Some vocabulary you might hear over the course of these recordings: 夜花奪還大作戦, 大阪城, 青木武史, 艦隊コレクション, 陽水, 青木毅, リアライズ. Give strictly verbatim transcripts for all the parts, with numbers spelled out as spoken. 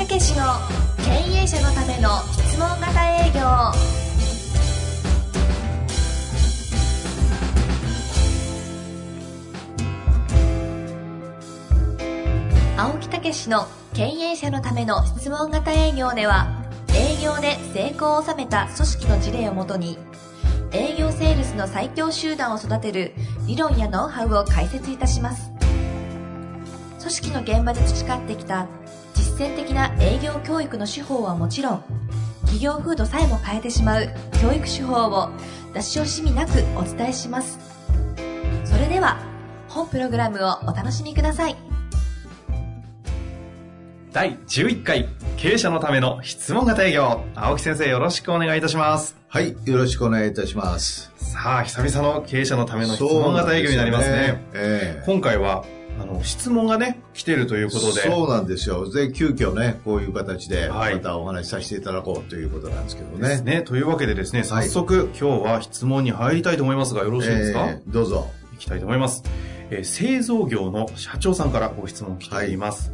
武史の経営者のための質問型営業。青木武史の経営者のための質問型営業では、営業で成功を収めた組織の事例をもとに、営業セールスの最強集団を育てる理論やノウハウを解説いたします。組織の現場で培ってきた実践的な営業教育の手法はもちろん、企業風土さえも変えてしまう教育手法を出し惜しみなくお伝えします。それでは本プログラムをお楽しみください。だいじゅういっかい、経営者のための質問型営業。青木先生、よろしくお願いいたします。はい、よろしくお願いいたします。さあ、久々の経営者のための質問型営業になります ね, すね、えー、今回はあの質問がね、来てるということで。そうなんですよ。で、急遽ね、こういう形でまたお話しさせていただこうということなんですけどね。ですね。というわけでですね、早速、はい、今日は質問に入りたいと思いますが、よろしいですか？えー、どうぞ。いきたいと思います、えー。製造業の社長さんからご質問来ています。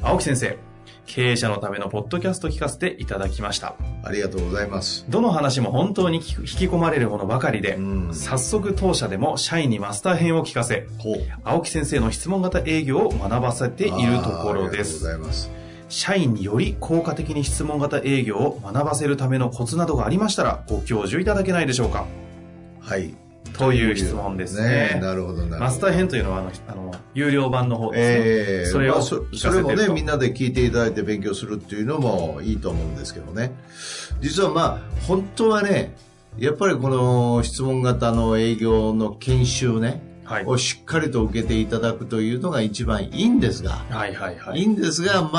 はい、青木先生、経営者のためのポッドキャスト聞かせていただきました。ありがとうございます。どの話も本当に引き込まれるものばかりで、早速当社でも社員にマスター編を聞かせ、青木先生の質問型営業を学ばせているところです。ありがとうございます。社員により効果的に質問型営業を学ばせるためのコツなどがありましたら、ご教授いただけないでしょうか。はい。という質問ですね。ね、なるほどなるほど。マスター編というのはあの、あの有料版の方ですね。えー、それを、まあ、そ、それもね、みんなで聞いていただいて勉強するっていうのもいいと思うんですけどね。実はまあ本当はね、やっぱりこの質問型の営業の研修ね、はい、をしっかりと受けていただくというのが一番いいんですが、はいはいはい、いいんですが、ま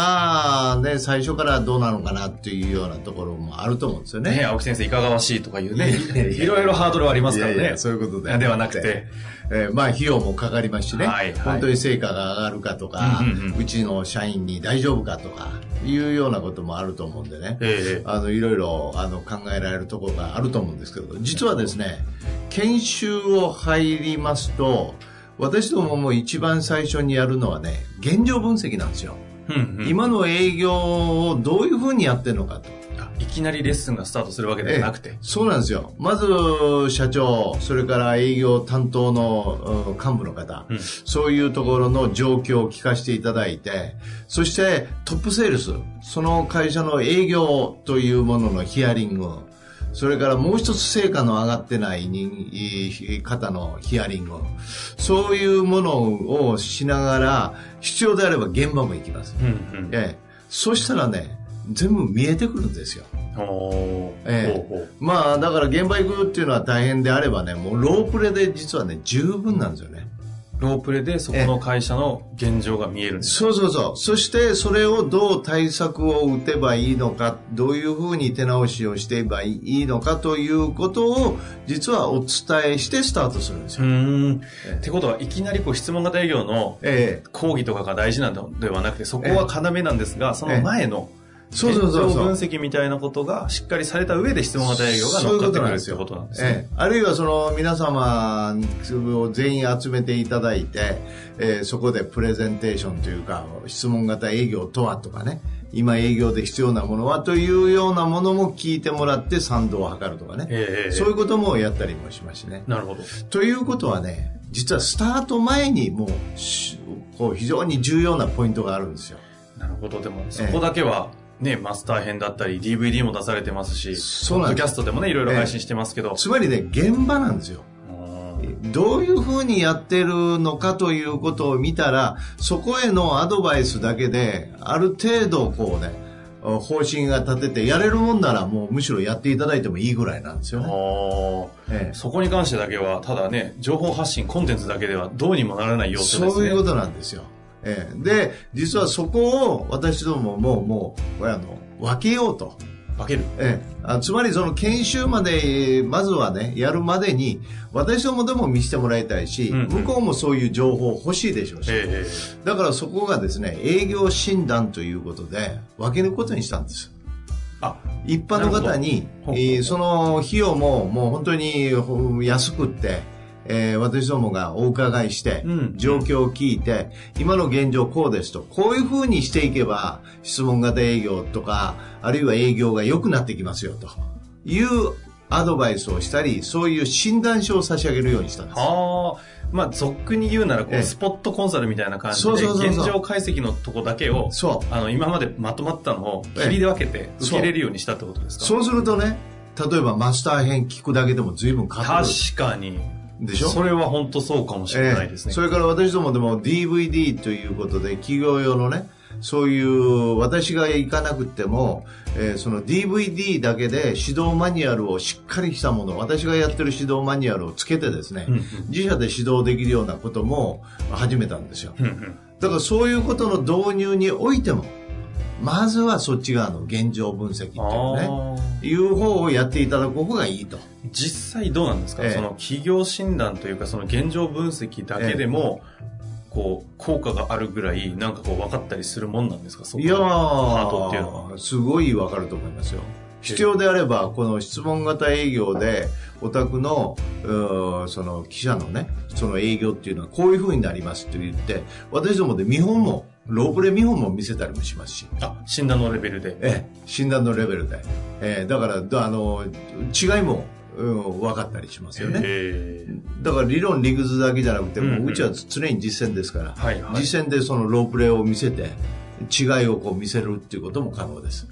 あね、最初からどうなのかなっていうようなところもあると思うんですよね。ね、青木先生、いかがわしいとかいうね、いやいやいやいろいろハードルはありますからね。いやいや、そういうことではなくて。ではなくて、えー、まあ費用もかかりますしね、はいはい、本当に成果が上がるかとか、うんうんうん、うちの社員に大丈夫かとかいうようなこともあると思うんでね、えー、あのいろいろあの考えられるところがあると思うんですけど、実はですね、研修を入りますと、私どもも一番最初にやるのはね、現状分析なんですよ、うんうん、今の営業をどういうふうにやってるのかと。いきなりレッスンがスタートするわけではなくて、ええ、そうなんですよ。まず社長、それから営業担当の幹部の方、うん、そういうところの状況を聞かせていただいて、そしてトップセールス、その会社の営業というもののヒアリング、それからもう一つ成果の上がってない方のヒアリング、そういうものをしながら、必要であれば現場も行きます、うんうん、ええ、そしたらね、全部見えてくるんですよ。お、ええ、まあだから現場行くっていうのは大変であればね、もうロープレで実はね、十分なんですよね。ロープレでそこの会社の現状が見えるんです。そうそうそう。そしてそれをどう対策を打てばいいのか、どういうふうに手直しをしていばいいのかということを実はお伝えしてスタートするんですよ。うーん、えー、ってことは、いきなりこう質問型営業の講義とかが大事なのではなくて、そこは要なんですが、その前の、えーそうそうそうそう。分析みたいなことがしっかりされた上で質問型営業が乗っかってくるということなんですね。そういうことなんですよ。ええ、あるいはその皆様を全員集めていただいて、えー、そこでプレゼンテーションというか、質問型営業とはとかね、今営業で必要なものはというようなものも聞いてもらって賛同を図るとかね、えー、そういうこともやったりもしますしね。なるほど。ということはね、実はスタート前にもう、こう非常に重要なポイントがあるんですよ。なるほど。でもそこだけは、ええね、マスター編だったり ディーブイディー も出されてますし、ポッドキャストでもね、いろいろ配信してますけど、えー、つまりね、現場なんですよ。どういう風にやってるのかということを見たら、そこへのアドバイスだけである程度こうね、方針が立ててやれるもんなら、もうむしろやっていただいてもいいぐらいなんですよね。あ、ええ、そこに関してだけは、ただね、情報発信コンテンツだけではどうにもならない要素ですね。そういうことなんですよ。えー、で、実はそこを私どももうもうあの分けようと分ける、えー、あつまりその研修までまずはね、やるまでに私どもでも見せてもらいたいし、うんうん、向こうもそういう情報欲しいでしょうし、えー、だからそこがですね、営業診断ということで分けることにしたんです。あ、一般の方に、えー、その費用ももう本当に安くって、えー、私どもがお伺いして、うん、状況を聞いて、今の現状こうですと、こういうふうにしていけば質問型営業とかあるいは営業が良くなってきますよというアドバイスをしたり、そういう診断書を差し上げるようにしたんです。ああ、まあ俗に言うならこうスポットコンサルみたいな感じで、現状解析のとこだけを、あの今までまとまったのを切りで分けて受け入れるようにしたってことですか？そうするとね、例えばマスター編聞くだけでも随分変わる。確かに。でしょ？それは本当そうかもしれないですね。えー、それから私どもでも ディーブイディー ということで企業用のね、そういう私が行かなくても、えー、その ディーブイディー だけで指導マニュアルをしっかりしたもの、私がやってる指導マニュアルをつけてですね、うんうん、自社で指導できるようなことも始めたんですよ、うんうん、だからそういうことの導入においてもまずはそっち側の現状分析っていうね、いう方をやっていただく方がいいと。実際どうなんですか、えー、その企業診断というかその現状分析だけでも、えーこう効果があるぐらいなんかこう分かったりするもんなんですか？そこのパートっていうのはすごい分かると思いますよ。必要であればこの質問型営業でお宅のその記者のね、その営業っていうのはこういう風になりますと言って、私どもで見本もロープレ見本も見せたりもしますし、あ、診断のレベルで、ええ、診断のレベルで、ええ、だからあの違いもうん、分かったりしますよね、えー、だから理論理屈だけじゃなくて、うんうん、もううちは常に実践ですから、はいはい、実践でそのロープレイを見せて違いをこう見せるっていうことも可能です。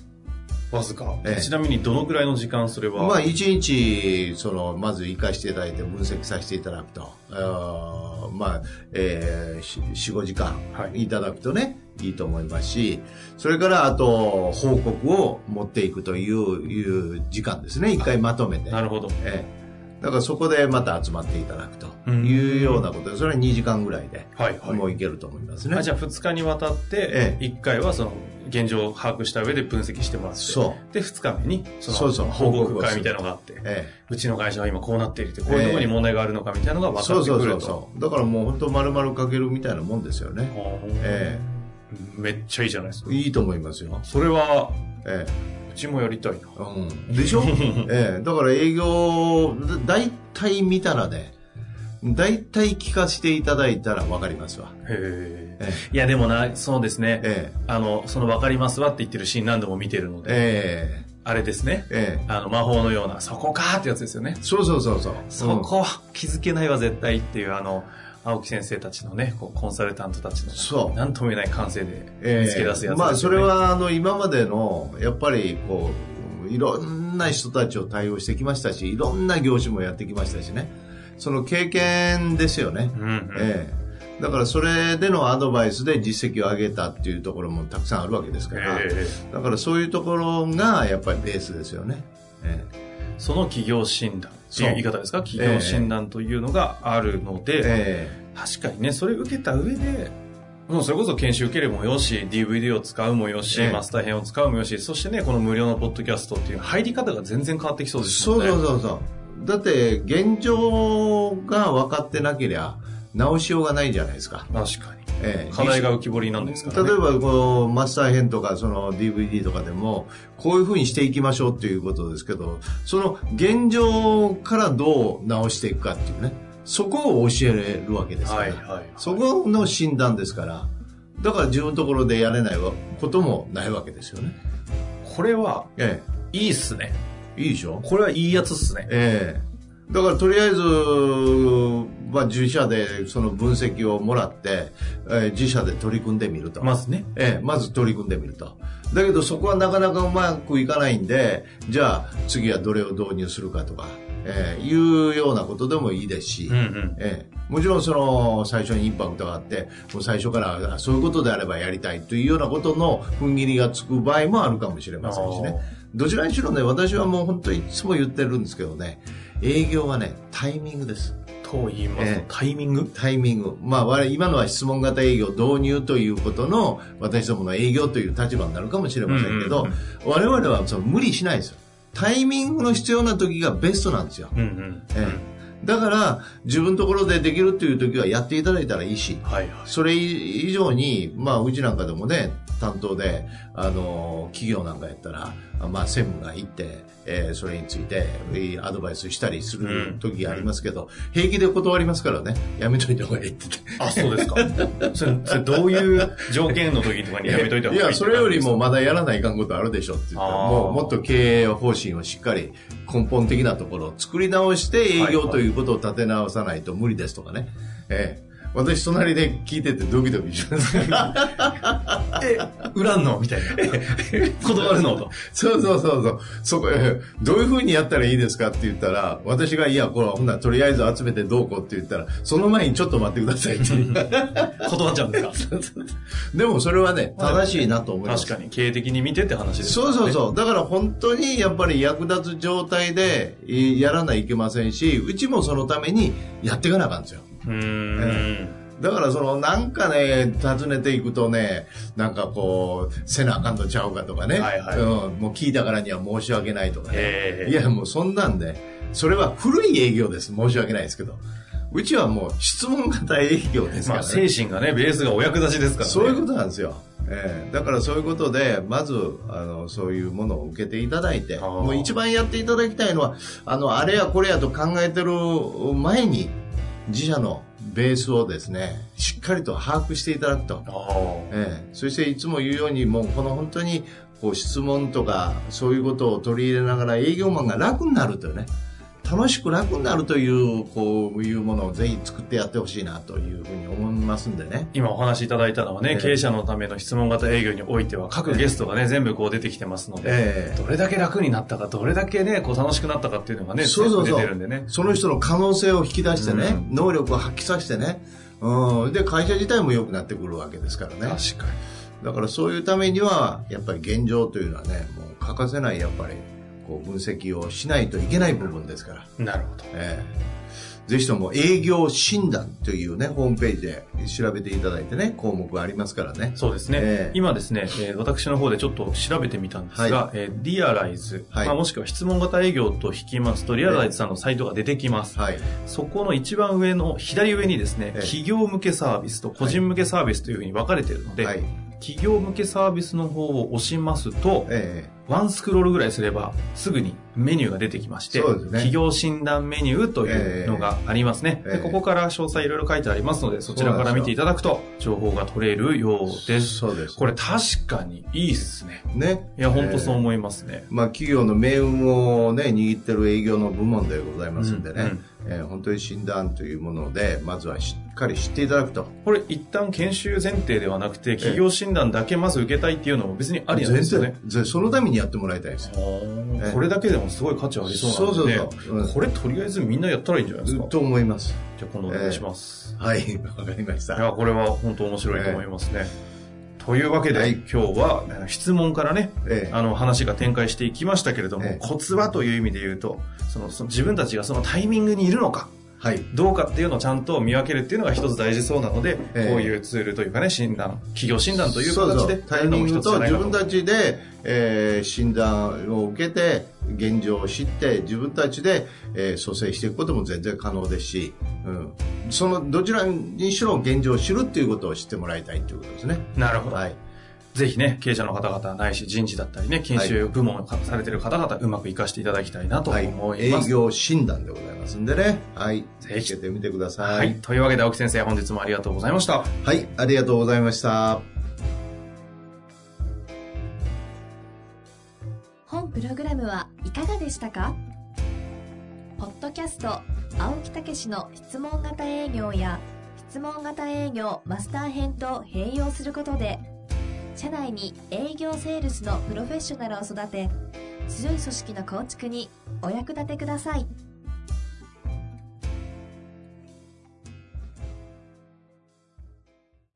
わずか、えー、ちなみにどのぐらいの時間それは？まあいちにちそのまず活かしていただいて分析させていただくと、あまあ、えー、よん、ごじかんいただくとね、はいいいと思いますし、それからあと報告を持っていくという、いう時間ですね。一回まとめて。なるほど。ええ、だからそこでまた集まっていただくというようなことで、それはにじかんぐらいで、はいはい、もういけると思いますね。あ、じゃあふつかにわたって、いっかいはその現状を把握した上で分析してもらって、そうでふつかめにそのそうそう報告会みたいなのがあって、ええ、うちの会社は今こうなっているって、こういうところに問題があるのかみたいなのが分かってくると、そうそうそうそう。だからもう本当丸々かけるみたいなもんですよね。ええ、めっちゃいいじゃないですか。いいと思いますよ。それは、ええ、うちもやりたいな。うん、でしょええ、だから営業、だいたい見たらね、だいたい聞かせていただいたら分かりますわ。へええ、いやでもな、そうですね、ええ、あの、その分かりますわって言ってるシーン何度も見てるので、ええ、あれですね、ええ、あの魔法のような、そこかーってやつですよね。そうそうそうそう。そこ、うん、気づけないわ絶対っていう、あの、青木先生たちのね、こうコンサルタントたちの何とも言えない感性で見つけ出すやつですよね。えー、まあそれはあの今までのやっぱりこういろんな人たちを対応してきましたし、いろんな業種もやってきましたしね、その経験ですよね、うんうん、えー、だからそれでのアドバイスで実績を上げたっていうところもたくさんあるわけですから、えー、だからそういうところがやっぱりベースですよね、えー、その企業診断という言い方ですか、企業診断というのがあるので、えー、確かにね、それ受けた上でもうそれこそ研修受けるもよし、 ディーブイディー を使うもよし、えー、マスター編を使うもよし、そしてね、この無料のポッドキャストっていう入り方が全然変わってきそうですよね。そうそうそうそう。だって現状が分かってなければ直しようがないじゃないですか。確かに、えー、課題が浮き彫りなんですからね。例えばこうマスター編とかその ディーブイディー とかでもこういうふうにしていきましょうということですけど、その現状からどう直していくかっていうね、そこを教えるわけですから、はいはいはい、そこの診断ですから、だから自分のところでやれないこともないわけですよね。これは、えー、いいっすね。いいでしょ。これはいいやつっすね、えー、だからとりあえずまあ、自社でその分析をもらって、えー、自社で取り組んでみると。まずね、えー、まず取り組んでみると。だけどそこはなかなかうまくいかないんで、じゃあ次はどれを導入するかとか、えー、いうようなことでもいいですし、うんうん、えー、もちろんその最初にインパクトがあって、もう最初からそういうことであればやりたいというようなことの踏ん切りがつく場合もあるかもしれませんしね。どちらにしろね、私はもう本当にいつも言ってるんですけどね、営業はね、タイミングですと言います、えー、タイミングタイミング、まあ、今のは質問型営業導入ということの私どもの営業という立場になるかもしれませんけど、うんうんうん、我々はその無理しないですよ。タイミングの必要な時がベストなんですよ、うんうん、えー、だから自分のところでできるという時はやっていただいたらいいし、はいはい、それ以上に、まあ、うちなんかでもね、担当で、あの企業なんかやったら、まあ、専務が行って、えー、それについてアドバイスしたりする時がありますけど、うん、平気で断りますからね、やめといた方がいいって言って。あ、そうですか。それ、それどういう条件の時とかにやめといた方がいい？いや、それよりもまだやらないかんことあるでしょって言ったら、もうもっと経営方針をしっかり根本的なところを作り直して営業ということを立て直さないと無理ですとかね。はいはい、ええ、私隣で聞いててドキドキしますえ、売らんのみたいな断るのとそうそうそうそう、そこどういう風にやったらいいですかって言ったら、私がいやこれほんならとりあえず集めてどうこうって言ったら、その前にちょっと待ってくださいって断っちゃうんですかでもそれはね、正しいなと思います。確かに経営的に見てって話ですからね。そうそうそう、だから本当にやっぱり役立つ状態でやらないといけませんし、うちもそのためにやっていかなあかんですよ。うーん、だからそのなんかね、尋ねていくとね、なんかこうせなあかんとちゃうかとかね、はいはい、うん、もう聞いたからには申し訳ないとかね、いやもうそんなんで、それは古い営業です。申し訳ないですけど、うちはもう質問型営業ですからね、まあ、精神がね、ベースがお役立ちですからね。そういうことなんですよ。えー、だからそういうことで、まずあのそういうものを受けていただいて、もう一番やっていただきたいのは、あのあれやこれやと考えてる前に自社のベースをですね、しっかりと把握していただくと、ええ、そしていつも言うように、もうこの本当にこう質問とかそういうことを取り入れながら営業マンが楽になるというね、楽しく楽になるというこういうものをぜひ作ってやってほしいなというふうに思いますんでね。今お話しいただいたのはね、えー、経営者のための質問型営業においては各ゲストがね、えー、全部こう出てきてますので、えー、どれだけ楽になったか、どれだけねこう楽しくなったかっていうのがね、そうそうそう出てるんでね、その人の可能性を引き出してね、うん、能力を発揮させてね、うん、で会社自体も良くなってくるわけですからね。確かに。だからそういうためにはやっぱり現状というのはね、もう欠かせない、やっぱりこう分析をしないといけない部分ですから。なるほど、えー、ぜひとも営業診断というね、ホームページで調べていただいてね、項目がありますからね。そうですね、えー、今ですね、えー、私の方でちょっと調べてみたんですが、はい、えー、リアライズ、はい、まあ、もしくは質問型営業と引きますとリアライズさんのサイトが出てきます、はい、そこの一番上の左上にですね、えー、企業向けサービスと個人向けサービスというふうに分かれているので、はい、企業向けサービスの方を押しますと、えー、ワンスクロールぐらいすればすぐにメニューが出てきまして、ね、企業診断メニューというのがありますね、えーえー、でここから詳細いろいろ書いてありますので、そちらから見ていただくと情報が取れるようです。そうです。これ確かにいいですね。ね、いや本当そう思いますね、えーまあ、企業の命運をね握ってる営業の部門でございますんでね、うんうん、えー、本当に診断というものでまずはしっかり知っていただくと、これ一旦研修前提ではなくて企業診断だけまず受けたいっていうのも別にありなんですよね。そのためにやってもらいたいですよ。これだけでもすごい価値ありそうなんで、そうそうそう、うん、これとりあえずみんなやったらいいんじゃないですかと思います。じゃあ今度お願いします、えー、はい、わかりました。いやこれは本当面白いと思いますね、えー、というわけで、はい、今日は質問からね、えー、あの話が展開していきましたけれども、えー、コツはという意味で言うと、その、その自分たちがそのタイミングにいるのか、はい、どうかっていうのをちゃんと見分けるっていうのが一つ大事そうなので、えー、こういうツールというかね、診断、企業診断という形で、そうそうタイミングと自分たちで、えー、診断を受けて現状を知って自分たちで、えー、蘇生していくことも全然可能ですし、うん、そのどちらにしろ現状を知るっていうことを知ってもらいたいということですね。なるほど、はい、ぜひね経営者の方々ないし人事だったりね研修部門をされている方々、はい、うまく活かしていただきたいなと思います、はい、営業診断でございますんでね、はい、ぜひ受けてみてください、はい、というわけで青木先生本日もありがとうございました。はい、ありがとうございました。本プログラムはいかがでしたか。ポッドキャスト青木毅の質問型営業や質問型営業マスター編と併用することで社内に営業セールスのプロフェッショナルを育て、強い組織の構築にお役立てください。